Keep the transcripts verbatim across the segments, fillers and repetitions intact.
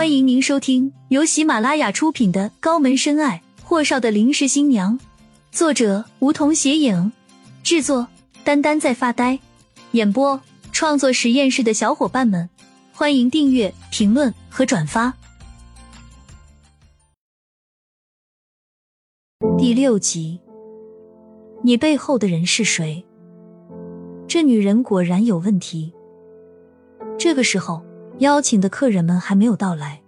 欢迎您收听由喜马拉雅出品的《高门深爱：霍少的临时新娘》，作者梧桐斜影，制作丹丹在发呆，演播创作实验室的小伙伴们，欢迎订阅、评论和转发。第六集，你背后的人是谁？这女人果然有问题。这个时候，邀请的客人们还没有到来。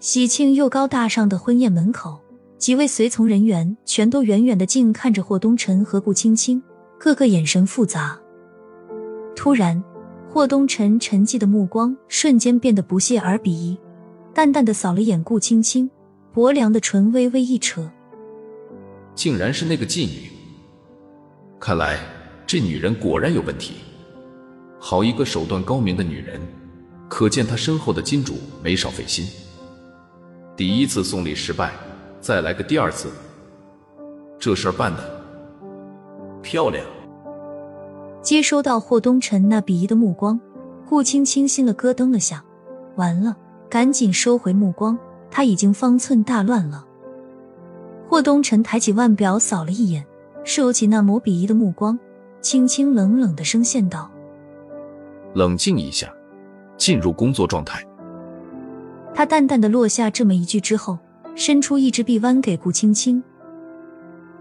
喜庆又高大上的婚宴门口，几位随从人员全都远远地静看着霍东辰和顾青青，个个眼神复杂。突然，霍东辰沉寂的目光瞬间变得不屑而鄙夷，淡淡地扫了眼顾青青，薄凉的唇微微一扯。竟然是那个妓女，看来这女人果然有问题。好一个手段高明的女人，可见她身后的金主没少费心。第一次送礼失败，再来个第二次，这事儿办的漂亮。接收到霍东辰那鄙夷的目光，顾青青心了咯噔了下，完了，赶紧收回目光，她已经方寸大乱了。霍东辰抬起腕表扫了一眼，收起那抹鄙夷的目光，轻轻冷冷地声线道：冷静一下，进入工作状态。他淡淡地落下这么一句之后，伸出一只臂弯给顾青青。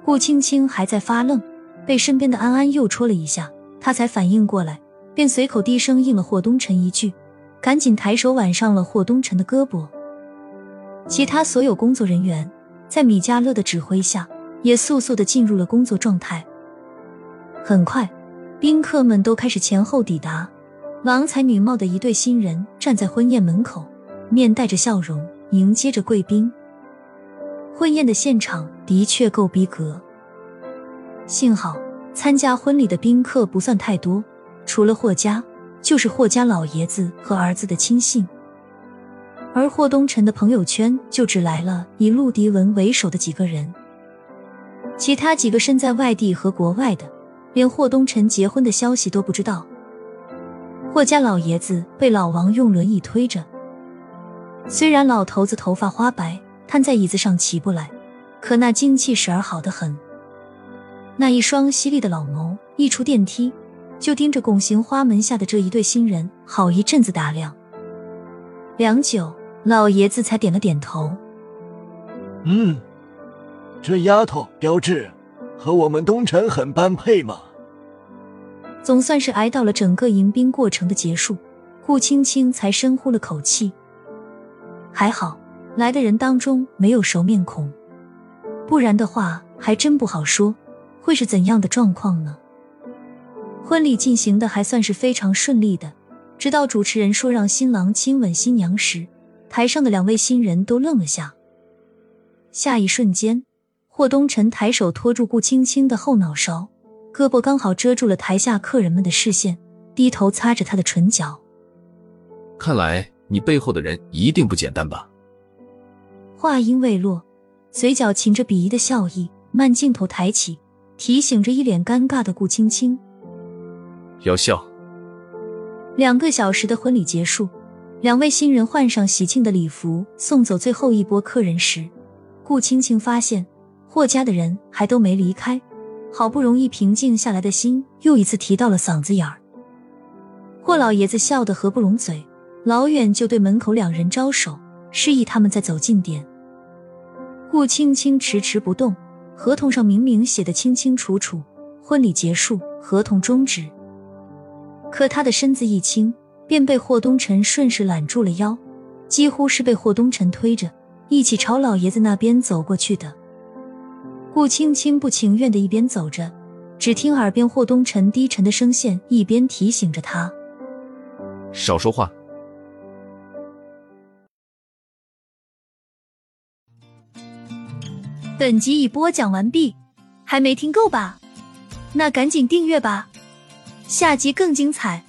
顾青青还在发愣，被身边的安安又戳了一下，他才反应过来，便随口低声应了霍东辰一句，赶紧抬手挽上了霍东辰的胳膊。其他所有工作人员在米迦勒的指挥下，也速速地进入了工作状态。很快，宾客们都开始前后抵达。郎才女貌的一对新人站在婚宴门口，面带着笑容迎接着贵宾。婚宴的现场的确够逼格，幸好参加婚礼的宾客不算太多，除了霍家，就是霍家老爷子和儿子的亲信。而霍东辰的朋友圈就只来了以陆迪文为首的几个人，其他几个身在外地和国外的，连霍东辰结婚的消息都不知道。霍家老爷子被老王用轮椅推着，虽然老头子头发花白，瘫在椅子上起不来，可那精气神儿好得很。那一双犀利的老眸一出电梯，就盯着拱形花门下的这一对新人好一阵子打量。良久，老爷子才点了点头。嗯，这丫头标致，和我们东辰很般配嘛。总算是挨到了整个迎宾过程的结束，顾青青才深呼了口气。还好来的人当中没有熟面孔，不然的话还真不好说会是怎样的状况呢。婚礼进行的还算是非常顺利的，直到主持人说让新郎亲吻新娘时，台上的两位新人都愣了下。下一瞬间，霍东辰抬手托住顾青青的后脑勺，胳膊刚好遮住了台下客人们的视线，低头擦着她的唇角。看来你背后的人一定不简单吧？话音未落，嘴角噙着鄙夷的笑意，慢镜头抬起，提醒着一脸尴尬的顾青青。要笑。两个小时的婚礼结束，两位新人换上喜庆的礼服，送走最后一波客人时，顾青青发现霍家的人还都没离开，好不容易平静下来的心又一次提到了嗓子眼儿。霍老爷子笑得合不拢嘴，老远就对门口两人招手，示意他们再走近点。顾青青迟迟不动，合同上明明写得清清楚楚，婚礼结束，合同终止。可他的身子一轻，便被霍东辰顺势揽住了腰，几乎是被霍东辰推着一起朝老爷子那边走过去的。顾青青不情愿的一边走着，只听耳边霍东辰低沉的声线一边提醒着他：少说话。本集已播讲完毕，还没听够吧？那赶紧订阅吧，下集更精彩。